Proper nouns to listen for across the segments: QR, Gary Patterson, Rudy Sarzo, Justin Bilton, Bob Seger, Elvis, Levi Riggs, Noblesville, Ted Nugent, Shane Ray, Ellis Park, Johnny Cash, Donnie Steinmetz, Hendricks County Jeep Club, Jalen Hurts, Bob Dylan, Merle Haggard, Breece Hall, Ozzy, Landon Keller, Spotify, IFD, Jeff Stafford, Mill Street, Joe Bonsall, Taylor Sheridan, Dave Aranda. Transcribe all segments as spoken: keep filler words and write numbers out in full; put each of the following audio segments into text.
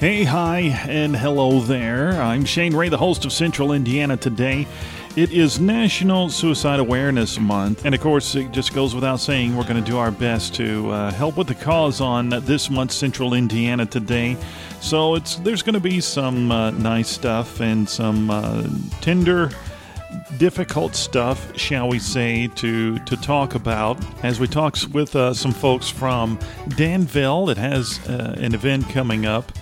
Hey, hi, and hello there. I'm Shane Ray, the host of Central Indiana Today. It is National Suicide Awareness Month, and of course, it just goes without saying we're going to do our best to uh, help with the cause on this month's Central Indiana Today. So it's there's going to be some uh, nice stuff and some uh, tender, difficult stuff, shall we say, to to talk about as we talk with uh, some folks from Danville that has uh, an event coming up,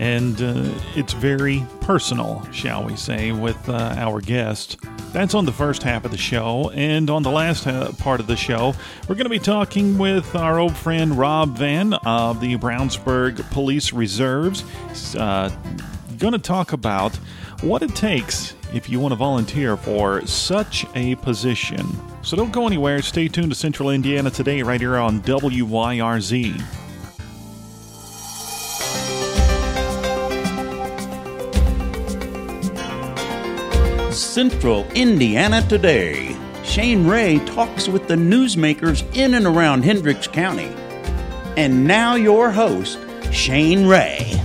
and uh, it's very personal, shall we say, with uh, our guest. That's on the first half of the show, and on the last uh, part of the show, we're going to be talking with our old friend Rob Van of the Brownsburg Police Reserves. He's uh, going to talk about what it takes if you want to volunteer for such a position. So don't go anywhere. Stay tuned to Central Indiana Today right here on W Y R Z. Central Indiana Today. Shane Ray talks with the newsmakers in and around Hendricks County. And now your host, Shane Ray.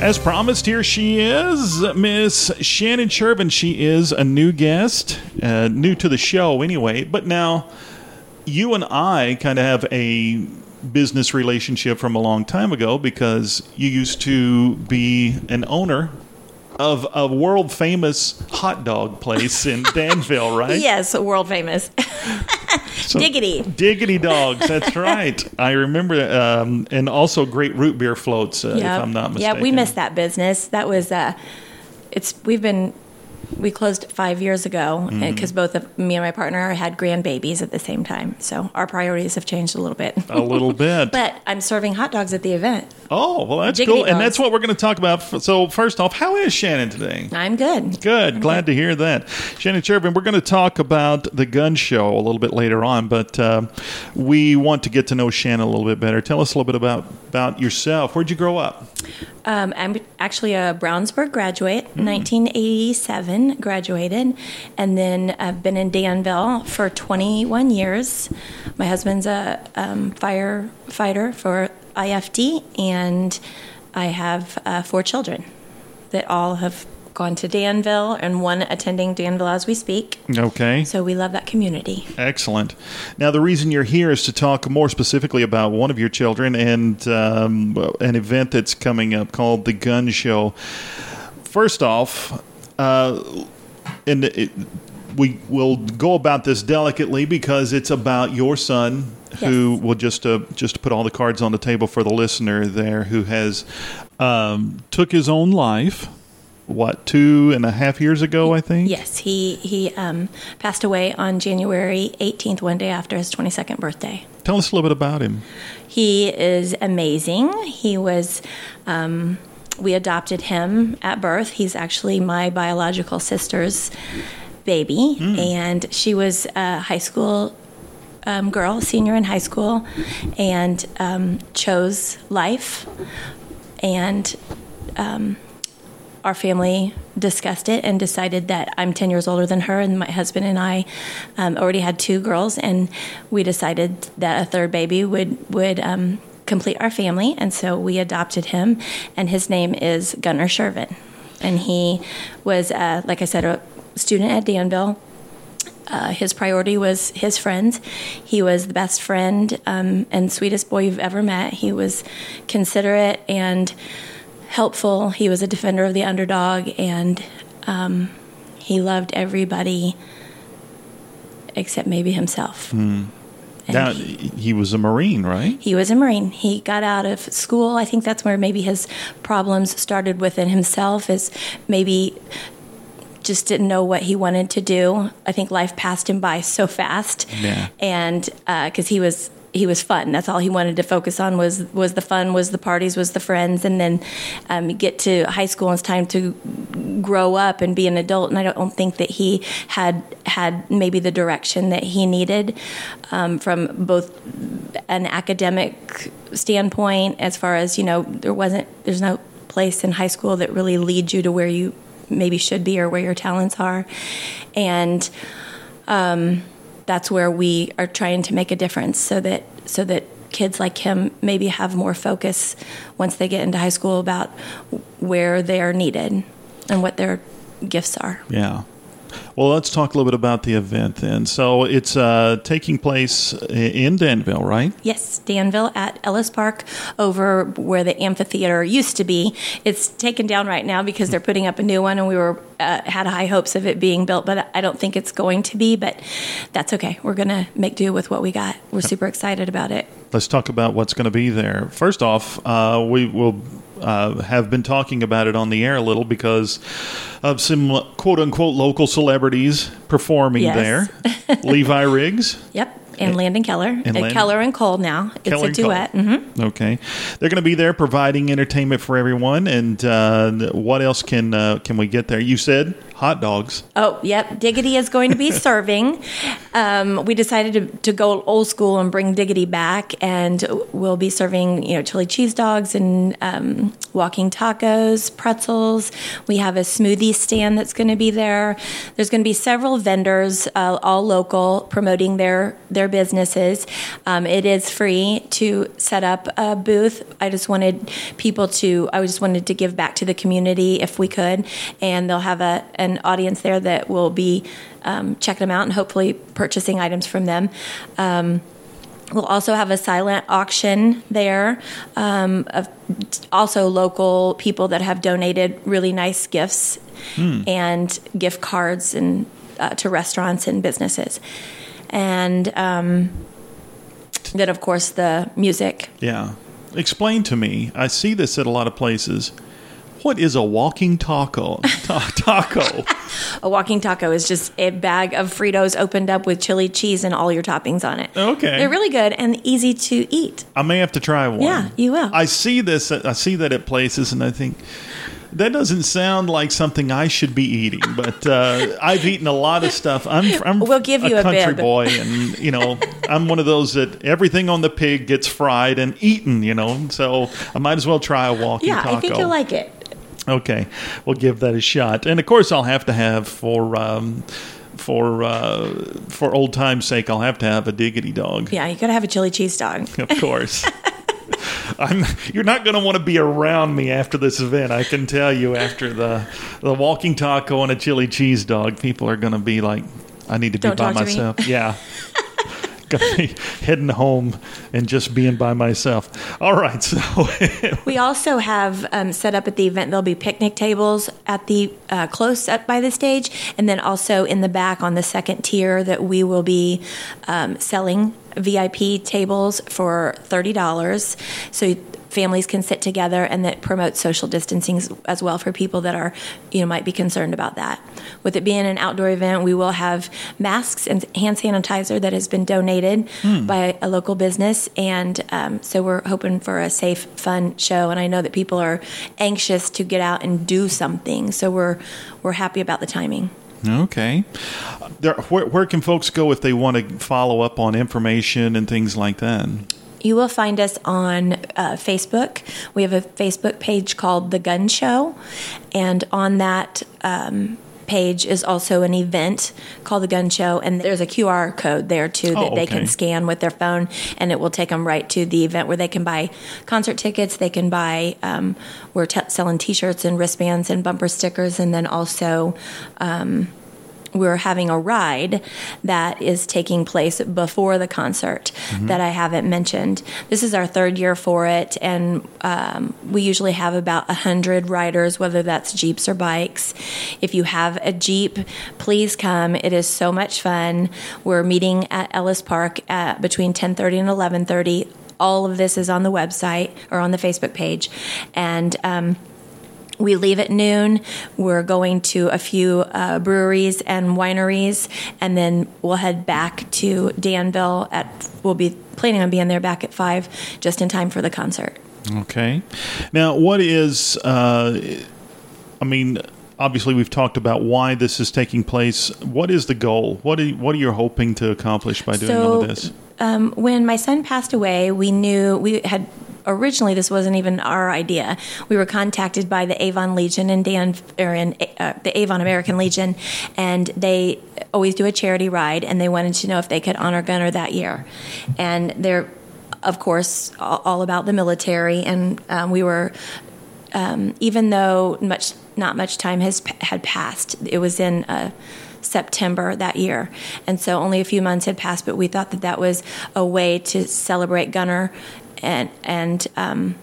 As promised, here she is, Miss Shannon Scherven. She is a new guest, uh, new to the show anyway. But now, you and I kind of have a business relationship from a long time ago because you used to be an owner of a world-famous hot dog place in Danville, right? Yes, world-famous. So, Diggity. Diggity Dogs, that's right. I remember that. Um, and also great root beer floats, uh, yep. if I'm not mistaken. Yeah, we missed that business. That was, uh, it's, we've been, we closed five years ago because mm-hmm. both of me and my partner had grandbabies at the same time. So our priorities have changed a little bit. A little bit. But I'm serving hot dogs at the event. Oh, well, that's Diggity cool. Dogs. And that's what we're going to talk about. So first off, how is Shannon today? I'm good. Good. I'm Glad good. to hear that. Shannon Scherven, we're going to talk about the gun show a little bit later on, but uh, we want to get to know Shannon a little bit better. Tell us a little bit about, about yourself. Where'd you grow up? Um, I'm actually a Brownsburg graduate, mm. nineteen eighty-seven graduated, and then I've been in Danville for twenty-one years. My husband's a um, firefighter for I F D, and I have uh, four children that all have gone to Danville, and one attending Danville as we speak. Okay. So we love that community. Excellent. Now, the reason you're here is to talk more specifically about one of your children and um, an event that's coming up called the Gun Show. First off, uh, and it, we will go about this delicately because it's about your son, yes. who will just uh, just to put all the cards on the table for the listener there, who has um, took his own life. What, two and a half years ago, I think? Yes, he he um, passed away on January eighteenth, one day after his twenty-second birthday. Tell us a little bit about him. He is amazing. He was, um, we adopted him at birth. He's actually my biological sister's baby, mm. and she was a high school um, girl, senior in high school, and um, chose life, and um our family discussed it and decided that I'm ten years older than her, and my husband and I um, already had two girls, and we decided that a third baby would would um, complete our family, and so we adopted him, and his name is Gunnar Scherven, and he was, uh, like I said, a student at Danville. Uh, his priority was his friends. He was the best friend um, and sweetest boy you've ever met. He was considerate and helpful. He was a defender of the underdog, and um, he loved everybody except maybe himself. Mm. Now, he, he was a Marine, right? He was a Marine. He got out of school. I think that's where maybe his problems started within himself, is maybe just didn't know what he wanted to do. I think life passed him by so fast, yeah. and because uh, he was... He was fun. That's all he wanted to focus on was, was the fun, was the parties, was the friends. And then um, you get to high school, and it's time to grow up and be an adult. And I don't think that he had had maybe the direction that he needed um, from both an academic standpoint, as far as, you know, there wasn't, there's no place in high school that really leads you to where you maybe should be or where your talents are. And, um, that's where we are trying to make a difference so that so that kids like him maybe have more focus once they get into high school about where they are needed and what their gifts are. Yeah. Well, let's talk a little bit about the event then. So it's uh, taking place in Danville, right? Yes, Danville at Ellis Park, over where the amphitheater used to be. It's taken down right now because they're putting up a new one, and we were uh, had high hopes of it being built, but I don't think it's going to be, but that's okay. We're going to make do with what we got. We're super excited about it. Let's talk about what's going to be there. First off, uh, we will... Uh, have been talking about it on the air a little because of some quote-unquote local celebrities performing yes. there. Levi Riggs. Yep. And Landon Keller. And, and Landon. Keller and Cole now. Keller it's a duet. Mm-hmm. Okay. They're going to be there providing entertainment for everyone. And uh, what else can uh, can we get there? You said hot dogs. Oh, yep. Diggity is going to be serving. Um, we decided to, to go old school and bring Diggity back. And we'll be serving, you know, chili cheese dogs and um, walking tacos, pretzels. We have a smoothie stand that's going to be there. There's going to be several vendors, uh, all local, promoting their their businesses. Um, it is free to set up a booth. I just wanted people to, I just wanted to give back to the community if we could, and they'll have a an audience there that will be um, checking them out and hopefully purchasing items from them. Um, We'll also have a silent auction there um, of also local people that have donated really nice gifts mm. and gift cards and uh, to restaurants and businesses. And um, then, of course, the music. Yeah. Explain to me. I see this at a lot of places. What is a walking taco? Ta- taco. A walking taco is just a bag of Fritos opened up with chili cheese and all your toppings on it. Okay. They're really good and easy to eat. I may have to try one. Yeah, you will. I see this. I see that at places, and I think that doesn't sound like something I should be eating, but uh, I've eaten a lot of stuff. I'm, I'm we'll give you a, a country bib. boy, and you know, I'm one of those that everything on the pig gets fried and eaten. You know, so I might as well try a walking yeah, taco. Yeah, I think you'll like it. Okay, we'll give that a shot, and of course, I'll have to have for um, for uh, for old time's sake, I'll have to have a Diggity dog. Yeah, you gotta have a chili cheese dog, of course. I'm, you're not going to want to be around me after this event. I can tell you, after the the walking taco and a chili cheese dog, people are going to be like, "I need to be Don't by myself." To me. Yeah. Gonna be heading home and just being by myself. All right, so we also have um, set up at the event. There'll be picnic tables at the uh, close up by the stage, and then also in the back on the second tier that we will be um, selling V I P tables for thirty dollars. So families can sit together, and that promotes social distancing as well for people that are, you know, might be concerned about that. With it being an outdoor event, we will have masks and hand sanitizer that has been donated mm. by a local business, and um, so we're hoping for a safe, fun show. And I know that people are anxious to get out and do something, so we're we're happy about the timing. Okay. There, where, where can folks go if they want to follow up on information and things like that? You will find us on uh, Facebook. We have a Facebook page called The Gun Show, and on that um, page is also an event called The Gun Show, and there's a Q R code there, too, that oh, okay. they can scan with their phone, and it will take them right to the event where they can buy concert tickets, they can buy, um, we're t- selling T-shirts and wristbands and bumper stickers, and then also... Um, we're having a ride that is taking place before the concert mm-hmm. that I haven't mentioned. This is our third year for it, and um, we usually have about one hundred riders, whether that's Jeeps or bikes. If you have a Jeep, please come. It is so much fun. We're meeting at Ellis Park at between ten thirty and eleven thirty. All of this is on the website or on the Facebook page. And... Um, We leave at noon. We're going to a few uh, breweries and wineries, and then we'll head back to Danville. At we'll be planning on being there back at five, just in time for the concert. Okay. Now, what is? Uh, I mean, obviously, we've talked about why this is taking place. What is the goal? What are you, what are you hoping to accomplish by doing so, all of this? Um, when my son passed away, we knew we had. Originally, this wasn't even our idea. We were contacted by the Avon Legion and Dan, or in, uh, the Avon American Legion, and they always do a charity ride, and they wanted to know if they could honor Gunnar that year. And they're of course, all about the military. And um, we were, um, even though much not much time has had passed, it was in uh, September that year. And so only a few months had passed, but we thought that that was a way to celebrate Gunnar. And, and um,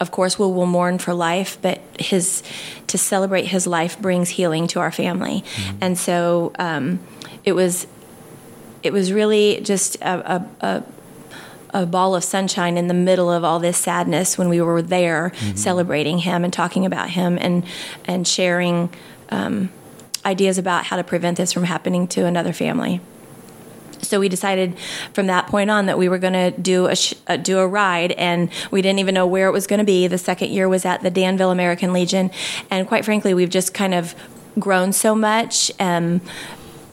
of course, we will mourn for life, but his to celebrate his life brings healing to our family. Mm-hmm. And so um, it was it was really just a, a, a a ball of sunshine in the middle of all this sadness when we were there mm-hmm. celebrating him and talking about him and, and sharing um, ideas about how to prevent this from happening to another family. So we decided from that point on that we were going to do a, sh- uh, do a ride, and we didn't even know where it was going to be. The second year was at the Danville American Legion. And quite frankly, we've just kind of grown so much. Um,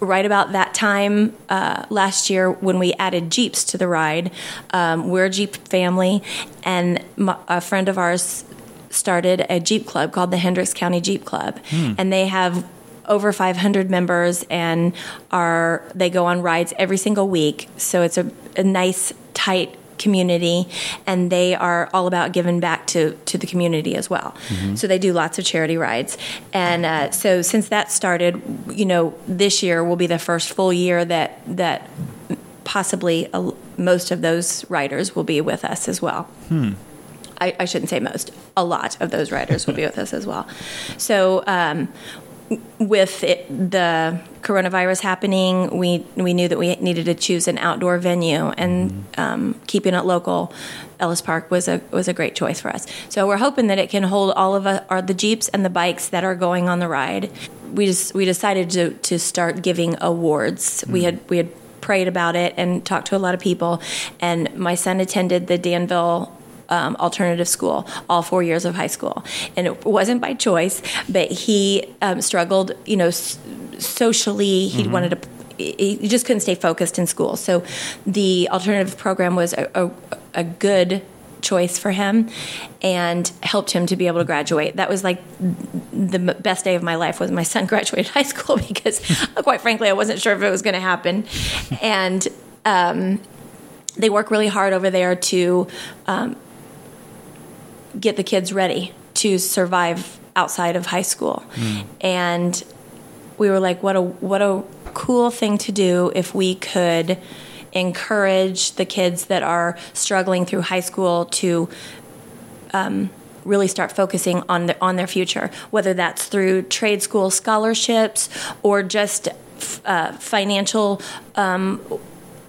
Right about that time uh, last year when we added Jeeps to the ride, um, we're a Jeep family, and my, a friend of ours started a Jeep club called the Hendricks County Jeep Club, hmm. and they have over five hundred members, and are they go on rides every single week, so it's a, a nice, tight community, and they are all about giving back to, to the community as well. Mm-hmm. So they do lots of charity rides. And uh, so since that started, you know, this year will be the first full year that that possibly a, most of those riders will be with us as well. Hmm. I, I shouldn't say most. A lot of those riders will be with us as well. So um, with it, the coronavirus happening, we we knew that we needed to choose an outdoor venue, and mm-hmm. um, keeping it local, Ellis Park was a was a great choice for us. So we're hoping that it can hold all of us, are the Jeeps and the bikes that are going on the ride. We just we decided to to start giving awards. Mm-hmm. We had we had prayed about it and talked to a lot of people, and my son attended the Danville Um, alternative school, all four years of high school. And it wasn't by choice, but he um, struggled, you know, s- socially. He mm-hmm. wanted to, he just couldn't stay focused in school. So the alternative program was a, a, a good choice for him and helped him to be able to graduate. That was like the best day of my life was my son graduated high school, because quite frankly, I wasn't sure if it was going to happen. And um, they work really hard over there to, um, get the kids ready to survive outside of high school. Mm. And we were like, what a what a cool thing to do if we could encourage the kids that are struggling through high school to um, really start focusing on the, on their future, whether that's through trade school scholarships or just f- uh, financial um,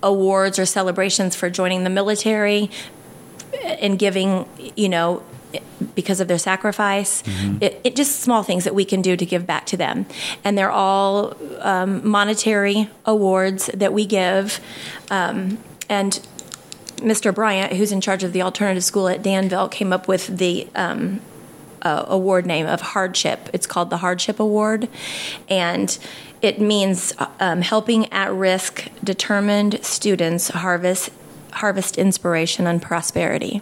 awards or celebrations for joining the military and giving, you know, because of their sacrifice, mm-hmm. it, it just small things that we can do to give back to them. And they're all um, monetary awards that we give. Um, and Mister Bryant, who's in charge of the alternative school at Danville, came up with the um, uh, award name of Hardship. It's called the Hardship Award. And it means um, helping at-risk determined students harvest harvest inspiration and prosperity.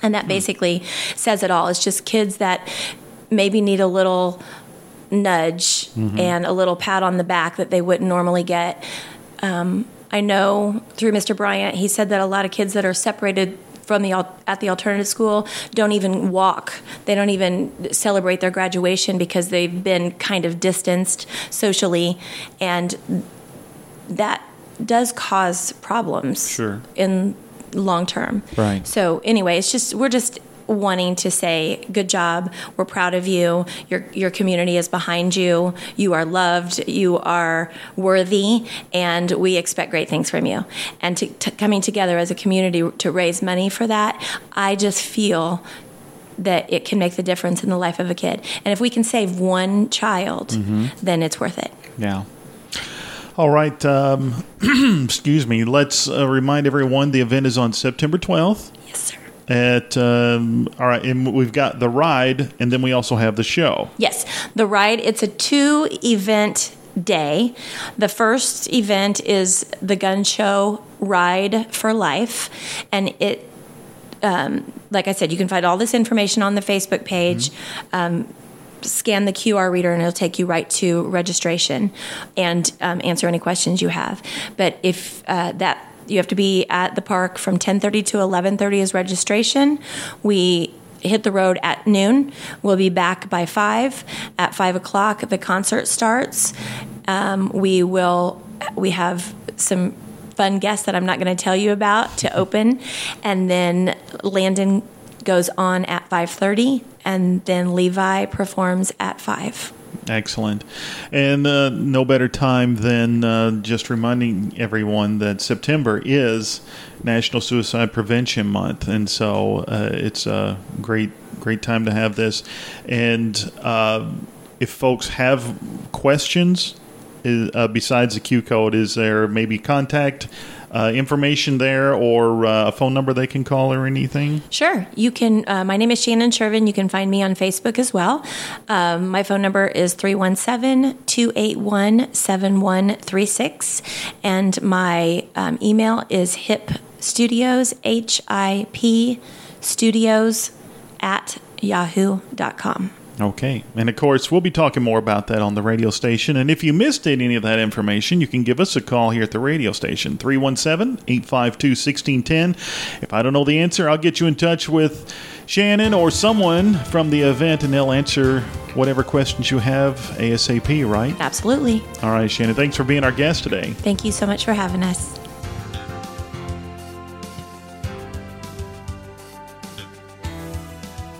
And that basically says it all. It's just kids that maybe need a little nudge mm-hmm. and a little pat on the back that they wouldn't normally get. Um, I know through Mister Bryant, he said that a lot of kids that are separated from the at the alternative school don't even walk. They don't even celebrate their graduation because they've been kind of distanced socially. And that does cause problems sure. in long term. Right. So anyway, it's just we're just wanting to say good job. We're proud of you. Your your community is behind you. You are loved. You are worthy, and we expect great things from you. And to, to coming together as a community to raise money for that, I just feel that it can make the difference in the life of a kid. And if we can save one child, mm-hmm. then it's worth it. Yeah. All right, um, excuse me. Let's uh, remind everyone the event is on September twelfth. Yes, sir. At um, all right, and we've got the ride, and then we also have the show. Yes, the ride. It's a two-event day. The first event is the gun show Ride for Life, and it, um, like I said, you can find all this information on the Facebook page. Mm-hmm. Um, scan the Q R reader and it'll take you right to registration and um, answer any questions you have. But if uh, that You have to be at the park from ten thirty to eleven thirty is registration. We hit the road at noon. We'll be back by five. At five o'clock, the concert starts. Um, we will. We have some fun guests that I'm not going to tell you about to open, and then Landon goes on at five thirty, and then Levi performs at five. Excellent. And uh, no better time than uh, just reminding everyone that September is National Suicide Prevention Month. And so uh, it's a great, great time to have this. And uh, if folks have questions, uh, besides the Q code, is there maybe contact Uh, information there or uh, a phone number they can call or anything? Sure. You can. Uh, my name is Shannon Scherven. You can find me on Facebook as well. Um, my phone number is three one seven, two eight one, seven one three six. And my um, email is hipstudios, H I P studios at yahoo dot com. Okay. And, of course, we'll be talking more about that on the radio station. And if you missed any of that information, you can give us a call here at the radio station, three one seven, eight five two, one six one zero. If I don't know the answer, I'll get you in touch with Shannon or someone from the event, and they'll answer whatever questions you have ASAP, right? Absolutely. All right, Shannon. Thanks for being our guest today. Thank you so much for having us.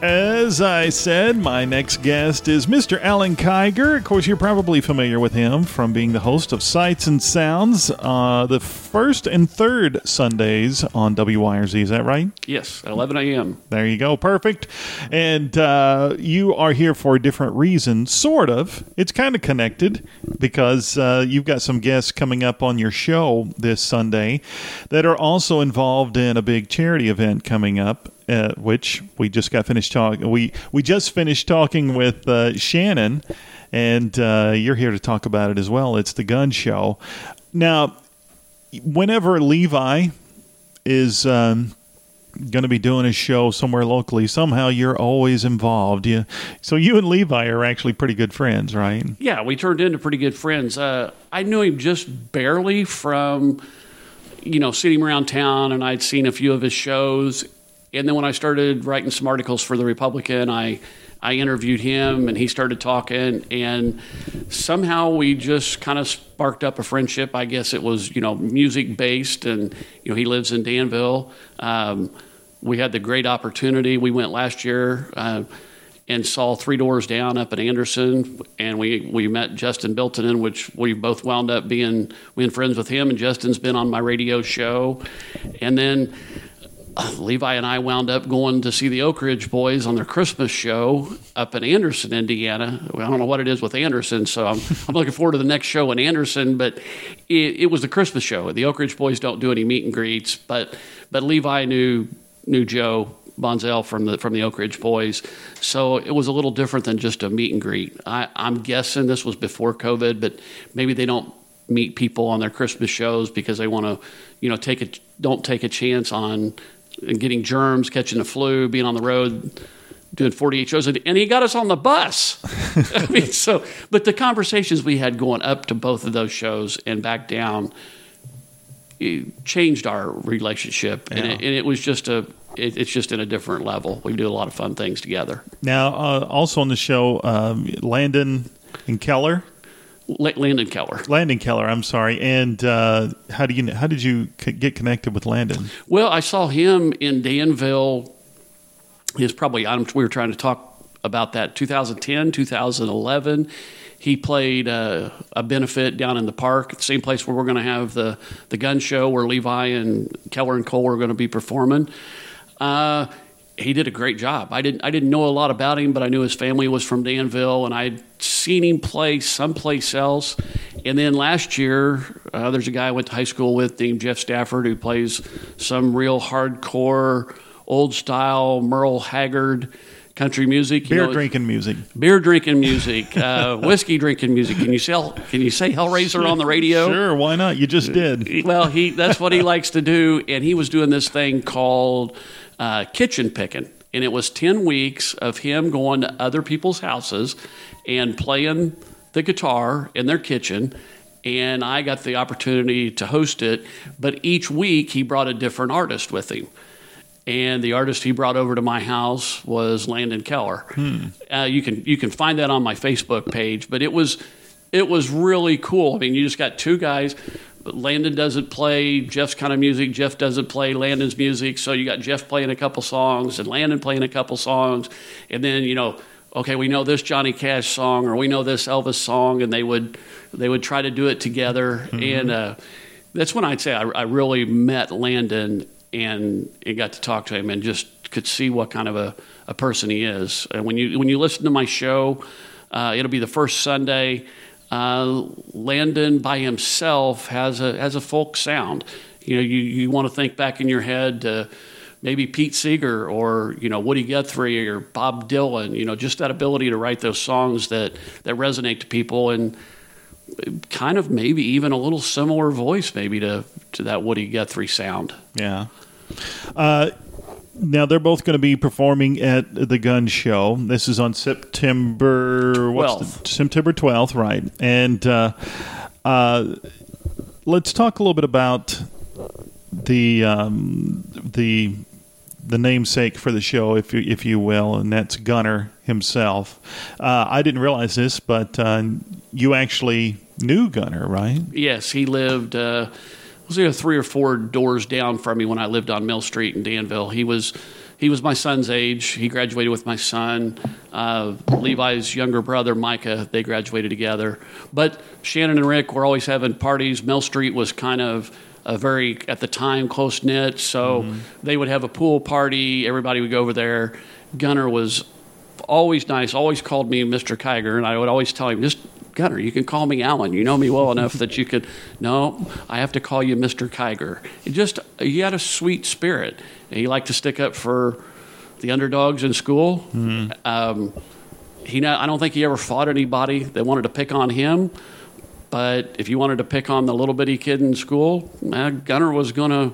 As I said, my next guest is Mister Alan Kiger. Of course, you're probably familiar with him from being the host of Sights and Sounds, uh, the first and third Sundays on W Y R Z. Is that right? Yes, at eleven a.m. There you go. Perfect. And uh, you are here for a different reason, sort of. It's kind of connected because uh, you've got some guests coming up on your show this Sunday that are also involved in a big charity event coming up. Uh, which we just got finished talking. We we just finished talking with uh, Shannon, and uh, you're here to talk about it as well. It's the gun show. Now, whenever Levi is um, going to be doing a show somewhere locally, somehow you're always involved. You, so you and Levi are actually pretty good friends, right? Yeah, we turned into pretty good friends. Uh, I knew him just barely from, you know, seeing him around town, and I'd seen a few of his shows. And then when I started writing some articles for the Republican, I I interviewed him, and he started talking, and somehow we just kind of sparked up a friendship. I guess it was, you know, music-based, and, you know, he lives in Danville. Um, we had the great opportunity. We went last year uh, and saw Three Doors Down up in Anderson, and we, we met Justin Bilton, in which we both wound up being, being friends with him, and Justin's been on my radio show. And then Levi and I wound up going to see the Oak Ridge Boys on their Christmas show up in Anderson, Indiana. I don't know what it is with Anderson, so I'm, I'm looking forward to the next show in Anderson, but it, it was the Christmas show. The Oak Ridge Boys don't do any meet and greets, but but Levi knew knew Joe Bonsall from the from the Oak Ridge Boys, so it was a little different than just a meet and greet. I, I'm guessing this was before COVID, but maybe they don't meet people on their Christmas shows because they want to, you know, take a don't take a chance on getting germs, catching the flu, being on the road, doing forty-eight shows. And he got us on the bus. I mean, so, but the conversations we had going up to both of those shows and back down changed our relationship. Yeah. And, it, and it was just a, it, it's just in a different level. We do a lot of fun things together. Now, uh, also on the show, um, Landon and Keller. Landon Keller. Landon Keller, I'm sorry. And uh, how do you how did you c- get connected with Landon? Well, I saw him in Danville. It's probably I'm, we were trying to talk about that two thousand ten, two thousand eleven. He played uh, a benefit down in the park, the same place where we're going to have the the gun show where Levi and Keller and Cole are going to be performing. Uh, he did a great job. I didn't I didn't know a lot about him, but I knew his family was from Danville, and I'd seen him play someplace else. And then last year, uh, there's a guy I went to high school with named Jeff Stafford who plays some real hardcore, old-style Merle Haggard country music. Beer you know, drinking music. Beer drinking music. Uh, whiskey drinking music. Can you sell? Can you say Hellraiser on the radio? Sure, why not? You just did. Well, he that's what he likes to do, and he was doing this thing called Uh, kitchen picking, and it was ten weeks of him going to other people's houses and playing the guitar in their kitchen and I got the opportunity to host it. But each week he brought a different artist with him. And the artist he brought over to my house was Landon Keller. Hmm. Uh, you can you can find that on my Facebook page. But it was it was really cool. I mean, you just got two guys. Landon doesn't play Jeff's kind of music. Jeff doesn't play Landon's music. So you got Jeff playing a couple songs and Landon playing a couple songs. And then, you know, okay, we know this Johnny Cash song or we know this Elvis song. And they would they would try to do it together. Mm-hmm. And uh, that's when I'd say I, I really met Landon. And it got to talk to him and just could see what kind of a, a person he is. And when you when you listen to my show, uh, it'll be the first Sunday. Uh, Landon by himself has a has a folk sound. You know, you, you want to think back in your head to uh, maybe Pete Seeger or, you know, Woody Guthrie or Bob Dylan. You know, just that ability to write those songs that, that resonate to people and kind of maybe even a little similar voice maybe to, to that Woody Guthrie sound. Yeah. Uh, now, they're both going to be performing at the Gun Show. This is on September... What's twelfth. The, September twelfth, right. And uh, uh, let's talk a little bit about the um, the... the namesake for the show, if you, if you will, and that's Gunnar himself. Uh, I didn't realize this, but uh, you actually knew Gunnar, right? Yes, he lived, uh, was there three or four doors down from me when I lived on Mill Street in Danville. He was he was my son's age. He graduated with my son. Uh, Levi's younger brother, Micah, they graduated together. But Shannon and Rick were always having parties. Mill Street was kind of... a very, at the time, close-knit, so mm-hmm. they would have a pool party. Everybody would go over there. Gunnar was always nice, always called me Mister Kiger, and I would always tell him, just, Gunnar, you can call me Alan. You know me well enough that you could, no, I have to call you Mister Kiger. It just, he had a sweet spirit. He liked to stick up for the underdogs in school. Mm-hmm. Um, he, I don't think he ever fought anybody that wanted to pick on him. But if you wanted to pick on the little bitty kid in school, uh, Gunnar was going to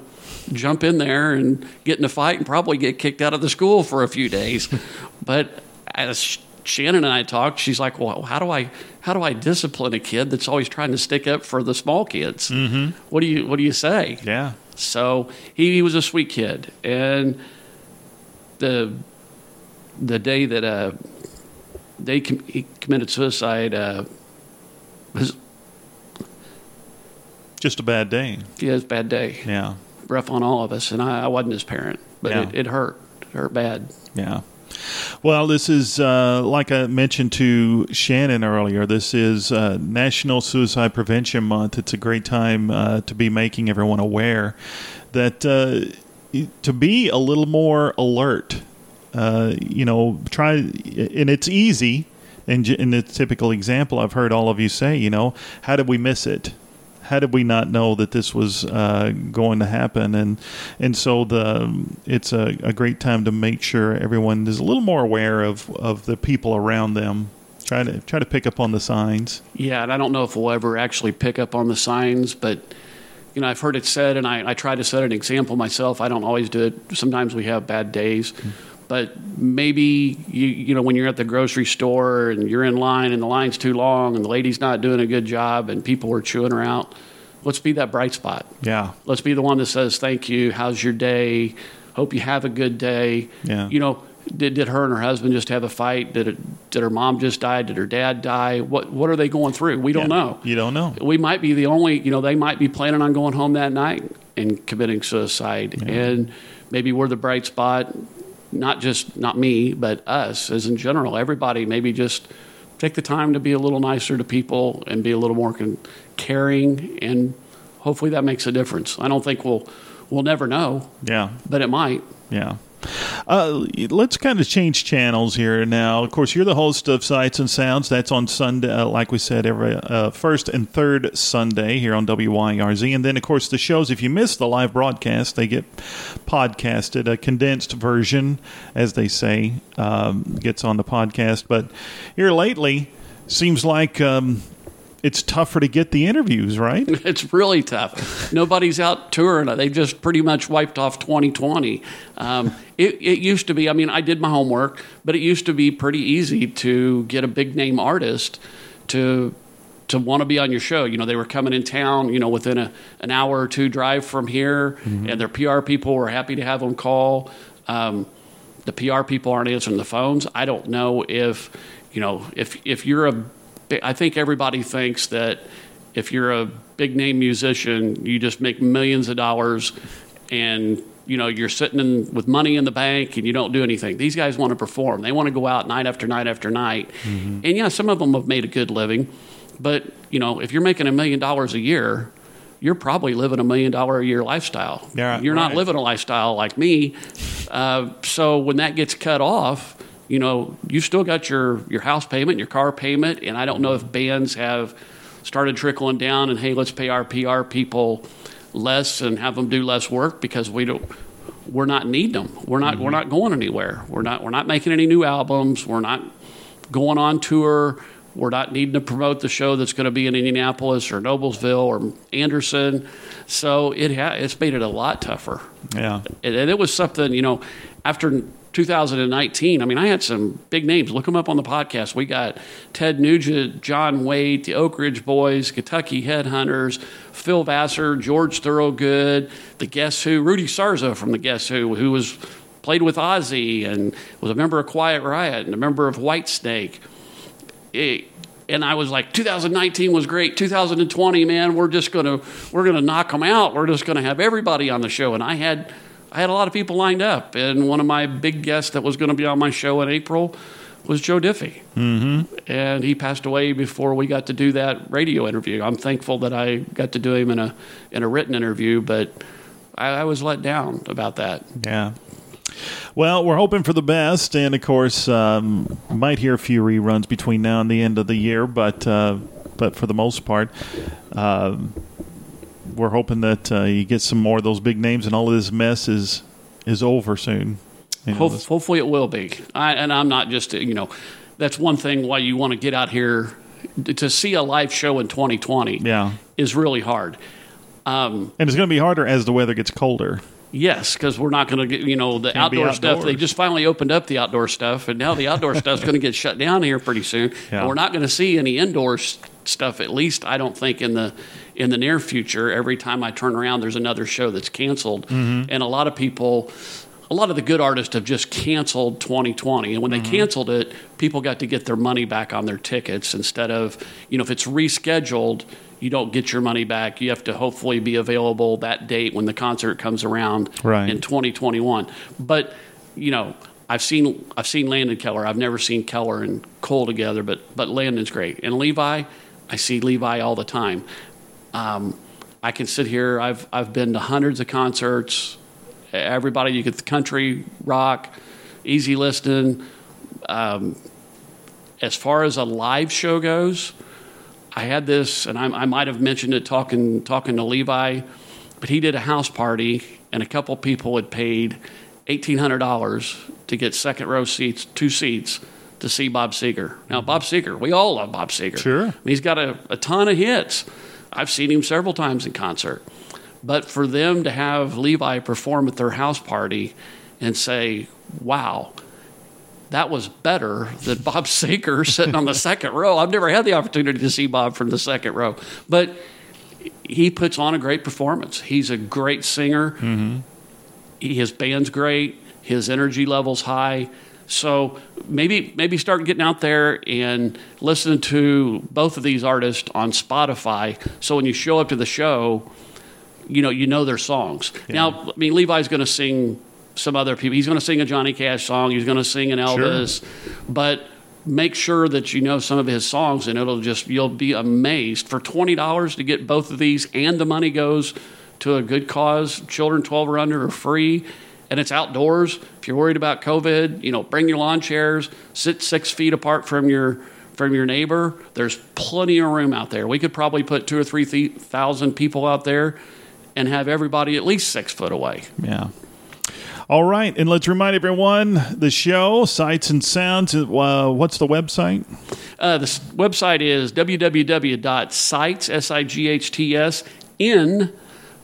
jump in there and get in a fight and probably get kicked out of the school for a few days. But as Shannon and I talked, she's like, well, how do I how do I discipline a kid that's always trying to stick up for the small kids? Mm-hmm. What do you what do you say? Yeah. So he, he was a sweet kid. And the the day that uh, they com- he committed suicide uh, was... just a bad day. Yeah, it's a bad day. Yeah. Rough on all of us, and I, I wasn't his parent, but yeah. it, it hurt. It hurt bad. Yeah. Well, this is, uh, like I mentioned to Shannon earlier, this is uh, National Suicide Prevention Month. It's a great time uh, to be making everyone aware that uh, to be a little more alert, uh, you know, try, and it's easy, and in the typical example I've heard all of you say, you know, how did we miss it? How did we not know that this was uh, going to happen? And and so the it's a, a great time to make sure everyone is a little more aware of, of the people around them. Try to try to pick up on the signs. Yeah, and I don't know if we'll ever actually pick up on the signs, but you know I've heard it said, and I, I try to set an example myself. I don't always do it. Sometimes we have bad days. Mm-hmm. But maybe, you you know, when you're at the grocery store and you're in line and the line's too long and the lady's not doing a good job and people are chewing her out, let's be that bright spot. Yeah. Let's be the one that says, thank you. How's your day? Hope you have a good day. Yeah. You know, did did her and her husband just have a fight? Did it, did her mom just die? Did her dad die? What what are they going through? We don't yeah. know. You don't know. We might be the only, you know, they might be planning on going home that night and committing suicide. Yeah. And maybe we're the bright spot. Not just, not me, but us as in general, everybody maybe just take the time to be a little nicer to people and be a little more con- caring. And hopefully that makes a difference. I don't think we'll, we'll never know. Yeah. But it might. Yeah. Uh, let's kind of change channels here now. Of course, you're the host of Sights and Sounds. That's on Sunday, uh, like we said, every uh, first and third Sunday here on W Y R Z. And then, of course, the shows, if you miss the live broadcast, they get podcasted. A condensed version, as they say, um, gets on the podcast. But here lately, seems like... Um, it's tougher to get the interviews, right? It's really tough. Nobody's out touring. They've just pretty much wiped off twenty twenty. Um, it, it used to be, I mean, I did my homework, but it used to be pretty easy to get a big name artist to to want to be on your show. You know, they were coming in town, you know, within a, an hour or two drive from here, mm-hmm. and their P R people were happy to have them call. Um, the P R people aren't answering the phones. I don't know if, you know, if if you're a – I think everybody thinks that if you're a big-name musician, you just make millions of dollars and – you know, you're sitting in, with money in the bank and you don't do anything. These guys want to perform. They want to go out night after night after night. Mm-hmm. And, yeah, some of them have made a good living. But, you know, if you're making a million dollars a year, you're probably living a million-dollar-a-year lifestyle. Yeah, you're right. Not living a lifestyle like me. Uh, so when that gets cut off, you know, you've still got your, your house payment, your car payment, and I don't know if bands have started trickling down and, hey, let's pay our P R people less and have them do less work because we don't we're not needing them. We're not mm-hmm. we're not going anywhere. We're not we're not making any new albums. We're not going on tour. We're not needing to promote the show that's going to be in Indianapolis or Noblesville or Anderson. So it ha- it's made it a lot tougher. Yeah. And, and it was something, you know, after two thousand nineteen, I mean, I had some big names. Look them up on the podcast. We got Ted Nugent, John Waite, the Oak Ridge Boys, Kentucky Headhunters, Phil Vassar, George Thorogood, the Guess Who, Rudy Sarzo from the Guess Who, who was played with Ozzy and was a member of Quiet Riot and a member of Whitesnake. It, and I was like, two thousand nineteen was great. two thousand twenty, man, we're just gonna we're gonna knock them out. We're just gonna have everybody on the show. And I had. I had a lot of people lined up, and one of my big guests that was going to be on my show in April was Joe Diffie. Mm-hmm. And he passed away before we got to do that radio interview. I'm thankful that I got to do him in a in a written interview, but I, I was let down about that. Yeah. Well, we're hoping for the best, and, of course, um, might hear a few reruns between now and the end of the year, but, uh, but for the most part... Uh, We're hoping that uh, you get some more of those big names and all of this mess is is over soon. You know, Ho- hopefully it will be. I, and I'm not just, you know, that's one thing why you want to get out here. To see a live show in twenty twenty yeah. is really hard. Um, and it's going to be harder as the weather gets colder. Yes, because we're not going to get, you know, the outdoor stuff. They just finally opened up the outdoor stuff, and now the outdoor stuff's going to get shut down here pretty soon. Yeah. And we're not going to see any indoor st- stuff, at least I don't think, in the in the near future. Every time I turn around, there's another show that's canceled. Mm-hmm. And a lot of people, a lot of the good artists have just canceled twenty twenty. And when mm-hmm. they canceled it, people got to get their money back on their tickets instead of, you know, if it's rescheduled, you don't get your money back. You have to hopefully be available that date when the concert comes around right. in twenty twenty-one. But, you know, I've seen I've seen Landon Keller. I've never seen Keller and Cole together, but but Landon's great. And Levi, I see Levi all the time. Um, I can sit here. I've I've been to hundreds of concerts. Everybody, you get the country, rock, easy listening. Um, as far as a live show goes, I had this, and I, I might have mentioned it talking talking to Levi, but he did a house party, and a couple people had paid eighteen hundred dollars to get second row seats, two seats, to see Bob Seger. Now, Bob Seger, we all love Bob Seger. Sure. He's got a, a ton of hits. I've seen him several times in concert. But for them to have Levi perform at their house party and say, wow, that was better than Bob Seger sitting on the second row. I've never had the opportunity to see Bob from the second row. But he puts on a great performance. He's a great singer. Mm-hmm. He, his band's great. His energy level's high. So maybe maybe start getting out there and listening to both of these artists on Spotify. So when you show up to the show, you know, you know their songs. Yeah. Now, I mean, Levi's going to sing some other people. He's going to sing a Johnny Cash song. He's going to sing an Elvis. Sure. But make sure that you know some of his songs, and it'll just, you'll be amazed. For twenty dollars to get both of these, and the money goes to a good cause. Children twelve or under are free, and it's outdoors. If you're worried about COVID, you know, bring your lawn chairs. Sit six feet apart from your from your neighbor. There's plenty of room out there. We could probably put two or three th- thousand people out there and have everybody at least six foot away. Yeah. All right, and let's remind everyone, the show, Sights and Sounds, uh, what's the website? Uh, the website is w w w dot sights, S I G H T S, in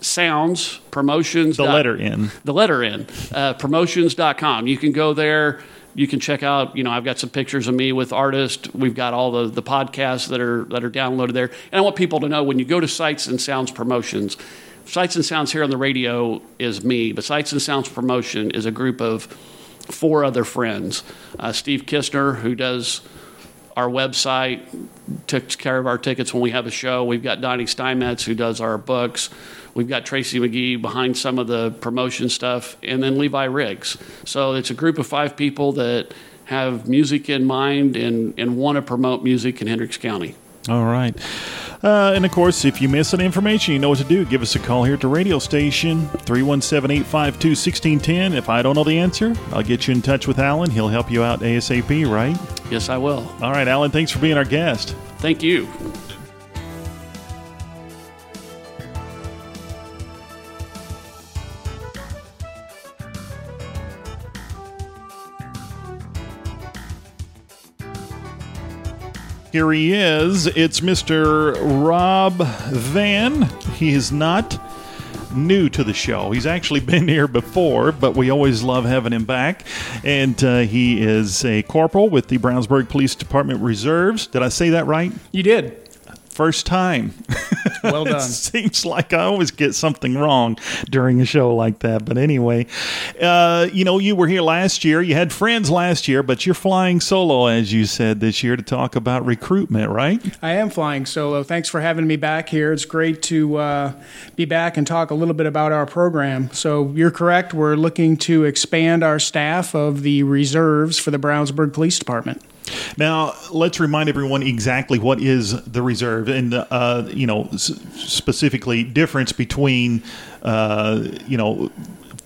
sounds, promotions. The letter N. The letter N, uh, promotions dot com. You can go there. you can check out, you know, I've got some pictures of me with artists. We've got all the, the podcasts that are that are downloaded there. And I want people to know, when you go to Sights and Sounds Promotions, Sights and Sounds here on the radio is me, but Sights and Sounds Promotion is a group of four other friends. Uh, Steve Kistner, who does our website, takes care of our tickets when we have a show. We've got Donnie Steinmetz, who does our books. We've got Tracy McGee behind some of the promotion stuff, and then Levi Riggs. So it's a group of five people that have music in mind and, and want to promote music in Hendricks County. All right. Uh, and, of course, if you miss any information, you know what to do. Give us a call here at the radio station, three one seven, eight five two, one six one zero. If I don't know the answer, I'll get you in touch with Alan. He'll help you out ASAP, right? Yes, I will. All right, Alan, thanks for being our guest. Thank you. Here he is. It's Mister Rob Van. He is not new to the show. He's actually been here before, but we always love having him back. And uh, he is a corporal with the Brownsburg Police Department Reserves. Did I say that right? You did. First time. Well done. It seems like I always get something wrong during a show like that. But anyway, uh, you know, you were here last year. You had friends last year, but you're flying solo, as you said, this year to talk about recruitment, right? I am flying solo. Thanks for having me back here. It's great to uh, be back and talk a little bit about our program. So you're correct. We're looking to expand our staff of the reserves for the Brownsburg Police Department. Now, let's remind everyone exactly what is the reserve and, uh, you know, s- specifically difference between, uh, you know,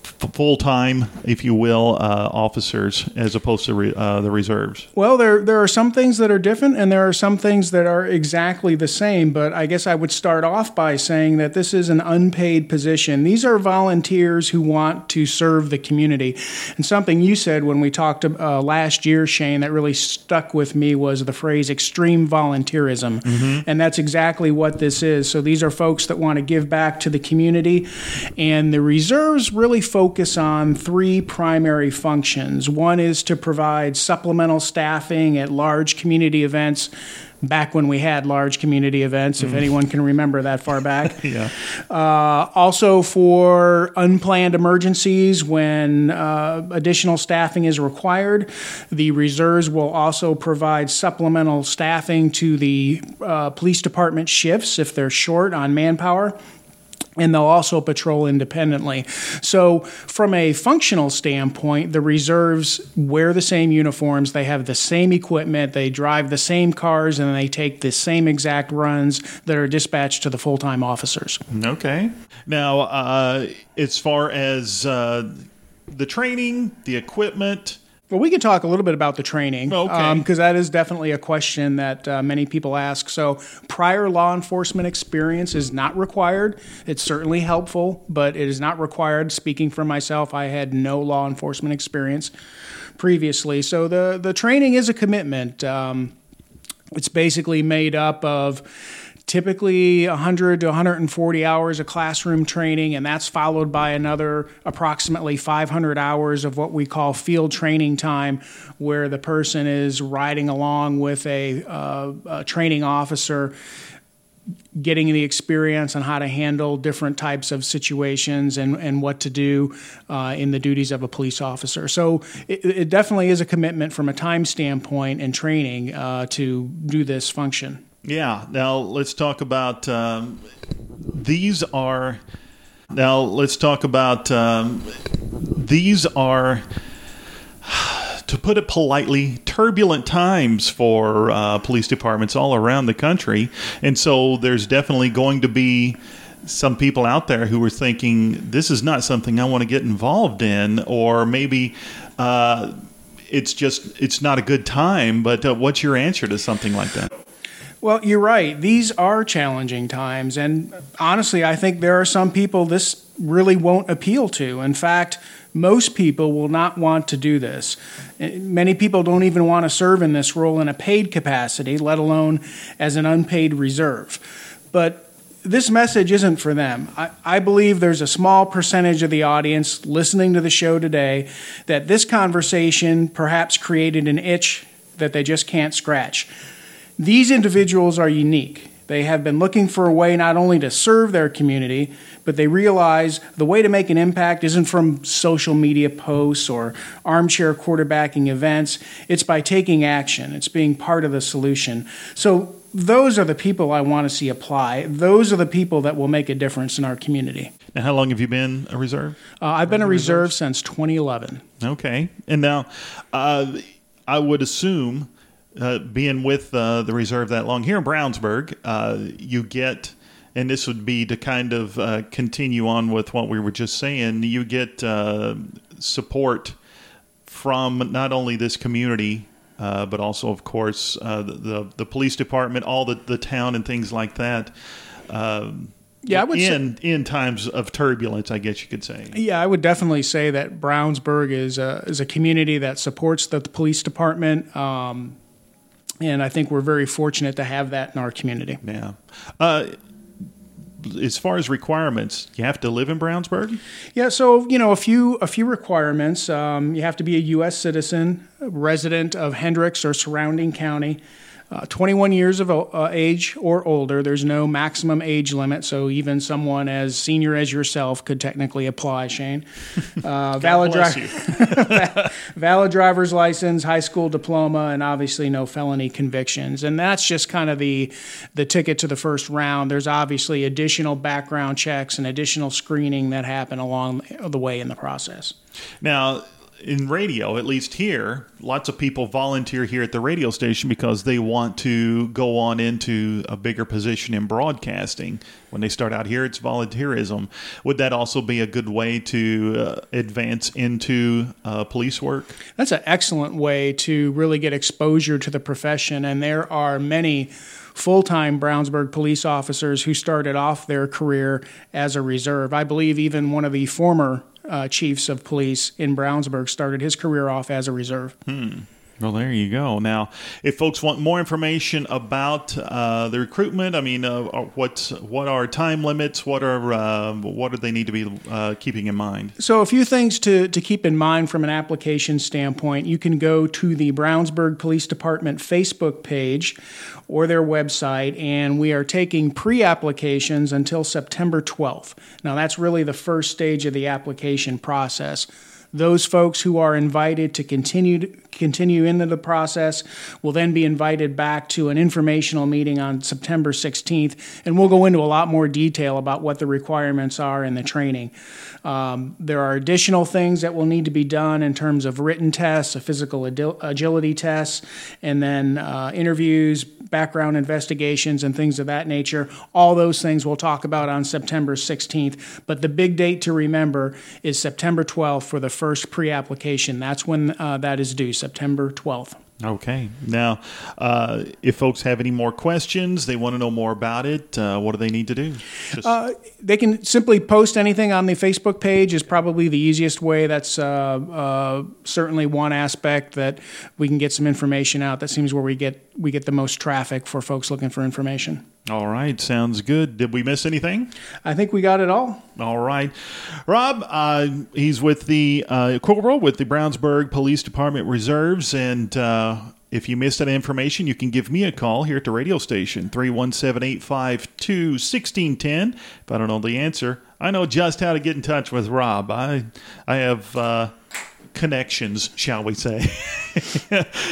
f- full-time, if you will, uh, officers as opposed to re- uh, the reserves. Well, there there are some things that are different and there are some things that are exactly the same. But I guess I would start off by saying that this is an unpaid position. These are volunteers who want to serve the community. And something you said when we talked uh, last year, Shane, that really stuck with me was the phrase extreme volunteerism. Mm-hmm. And that's exactly what this is. So these are folks that want to give back to the community. And the reserves really focus focus on three primary functions. One is to provide supplemental staffing at large community events, back when we had large community events, if mm. anyone can remember that far back. yeah. Uh, also for unplanned emergencies, when uh, additional staffing is required, the reserves will also provide supplemental staffing to the uh, police department shifts if they're short on manpower. And they'll also patrol independently. So from a functional standpoint, the reserves wear the same uniforms, they have the same equipment, they drive the same cars, and they take the same exact runs that are dispatched to the full-time officers. Okay. Now, uh, as far as uh, the training, the equipment... Well, we could talk a little bit about the training, okay. um, because that is definitely a question that uh, many people ask. So prior law enforcement experience is not required. It's certainly helpful, but it is not required. Speaking for myself, I had no law enforcement experience previously. So the, the training is a commitment. Um, it's basically made up of typically one hundred to one hundred forty hours of classroom training, and that's followed by another approximately five hundred hours of what we call field training time, where the person is riding along with a, uh, a training officer, getting the experience on how to handle different types of situations and, and what to do uh, in the duties of a police officer. So it, it definitely is a commitment from a time standpoint and training uh, to do this function. Yeah. Now let's talk about um, these are. Now let's talk about um, these are. To put it politely, turbulent times for uh, police departments all around the country, and so there's definitely going to be some people out there who are thinking this is not something I want to get involved in, or maybe. Uh, It's just, it's not a good time, but uh, what's your answer to something like that? Well, you're right. These are challenging times. And honestly, I think there are some people this really won't appeal to. In fact, most people will not want to do this. Many people don't even want to serve in this role in a paid capacity, let alone as an unpaid reserve. But this message isn't for them. I, I believe there's a small percentage of the audience listening to the show today that this conversation perhaps created an itch that they just can't scratch. These individuals are unique. They have been looking for a way not only to serve their community, but they realize the way to make an impact isn't from social media posts or armchair quarterbacking events. It's by taking action. It's being part of the solution. So those are the people I want to see apply. Those are the people that will make a difference in our community. Now, how long have you been a reserve? Uh, I've been a reserve since twenty eleven. Okay. And now uh, I would assume... Uh, being with uh, the reserve that long here in Brownsburg, uh, you get, and this would be to kind of uh, continue on with what we were just saying, you get uh, support from not only this community, uh, but also, of course, uh, the, the the police department, all the, the town and things like that. Um, yeah, I would in, say, in times of turbulence, I guess you could say. Yeah, I would definitely say that Brownsburg is a, is a community that supports the, the police department. Um And I think we're very fortunate to have that in our community. Yeah. Uh, as far as requirements, you have to live in Brownsburg? Yeah, so, you know, a few a few requirements. Um, you have to be a U S citizen, a resident of Hendricks or surrounding county, uh, twenty-one years of uh, age or older. There's no maximum age limit, so even someone as senior as yourself could technically apply, Shane. Uh, valid, dri- valid driver's license, high school diploma, and obviously no felony convictions. And that's just kind of the the ticket to the first round. There's obviously additional background checks and additional screening that happen along the way in the process. Now, in radio, at least here, lots of people volunteer here at the radio station because they want to go on into a bigger position in broadcasting. When they start out here, it's volunteerism. Would that also be a good way to uh, advance into uh, police work? That's an excellent way to really get exposure to the profession, and there are many full-time Brownsburg police officers who started off their career as a reserve. I believe even one of the former Uh, chiefs of police in Brownsburg started his career off as a reserve. Hmm. Well, there you go. Now, if folks want more information about uh, the recruitment, I mean, uh, what what are time limits? What are uh, what do they need to be uh, keeping in mind? So, a few things to to keep in mind from an application standpoint. You can go to the Brownsburg Police Department Facebook page or their website, and we are taking pre-applications until September twelfth. Now, that's really the first stage of the application process. Those folks who are invited to continue to continue into the process will then be invited back to an informational meeting on September sixteenth, and we'll go into a lot more detail about what the requirements are in the training. Um, there are additional things that will need to be done in terms of written tests, a physical agil- agility test, and then uh, interviews, background investigations, and things of that nature. All those things we'll talk about on September sixteenth, but the big date to remember is September twelfth for the first First pre-application. That's when uh, that is due, September twelfth. Okay. Now, uh, if folks have any more questions, they want to know more about it, uh, what do they need to do? Just... Uh, they can simply post anything on the Facebook page is probably the easiest way. That's uh, uh, certainly one aspect that we can get some information out. That seems where we get we get the most traffic for folks looking for information. All right. Sounds good. Did we miss anything? I think we got it all. All right. Rob, uh, he's with the uh, corporal with the Brownsburg Police Department Reserves. And uh, if you missed that information, you can give me a call here at the radio station, three one seven, eight five two, one six one zero. If I don't know the answer, I know just how to get in touch with Rob. I, I have... Uh, connections, shall we say.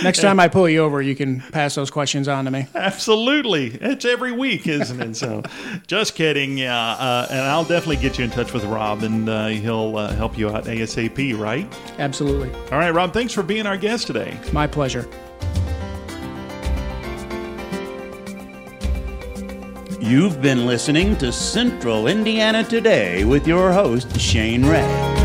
Next time I pull you over, you can pass those questions on to me. Absolutely. It's every week, isn't it? So just kidding. Yeah. Uh, and I'll definitely get you in touch with Rob, and uh, he'll uh, help you out ASAP, right? Absolutely. All right, Rob, thanks for being our guest today. My pleasure. You've been listening to Central Indiana Today with your host, Shane Ray.